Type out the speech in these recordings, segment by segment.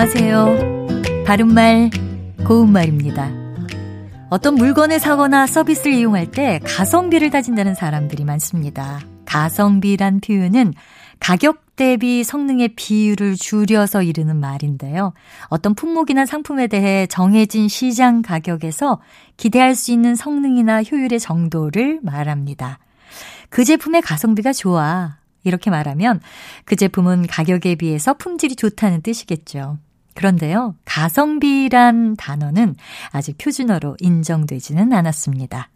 안녕하세요. 바른말, 고운말입니다. 어떤 물건을 사거나 서비스를 이용할 때 가성비를 따진다는 사람들이 많습니다. 가성비란 표현은 가격 대비 성능의 비율을 줄여서 이르는 말인데요. 어떤 품목이나 상품에 대해 정해진 시장 가격에서 기대할 수 있는 성능이나 효율의 정도를 말합니다. 그 제품의 가성비가 좋아. 이렇게 말하면 그 제품은 가격에 비해서 품질이 좋다는 뜻이겠죠. 그런데요, 가성비란 단어는 아직 표준어로 인정되지는 않았습니다.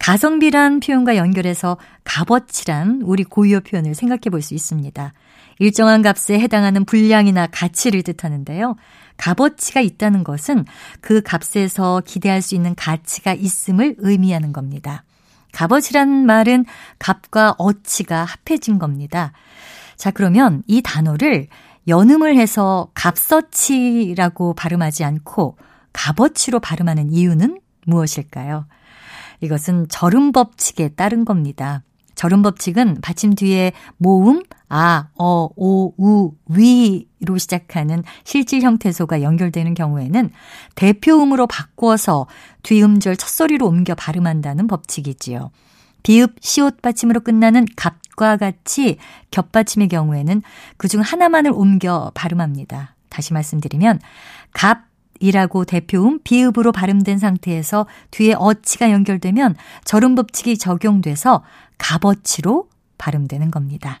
가성비란 표현과 연결해서 값어치란 우리 고유어 표현을 생각해 볼 수 있습니다. 일정한 값에 해당하는 분량이나 가치를 뜻하는데요. 값어치가 있다는 것은 그 값에서 기대할 수 있는 가치가 있음을 의미하는 겁니다. 값어치란 말은 값과 어치가 합해진 겁니다. 자, 그러면 이 단어를 연음을 해서 값어치라고 발음하지 않고 값어치로 발음하는 이유는 무엇일까요? 이것은 절음 법칙에 따른 겁니다. 절음 법칙은 받침 뒤에 모음, 아, 어, 오, 우, 위로 시작하는 실질 형태소가 연결되는 경우에는 대표음으로 바꿔서 뒤음절 첫소리로 옮겨 발음한다는 법칙이지요. 비읍, 시옷 받침으로 끝나는 갑과 같이 겹받침의 경우에는 그중 하나만을 옮겨 발음합니다. 다시 말씀드리면 갑, 이라고 대표음 비읍으로 발음된 상태에서 뒤에 어치가 연결되면 절음 법칙이 적용돼서 갑어치로 발음되는 겁니다.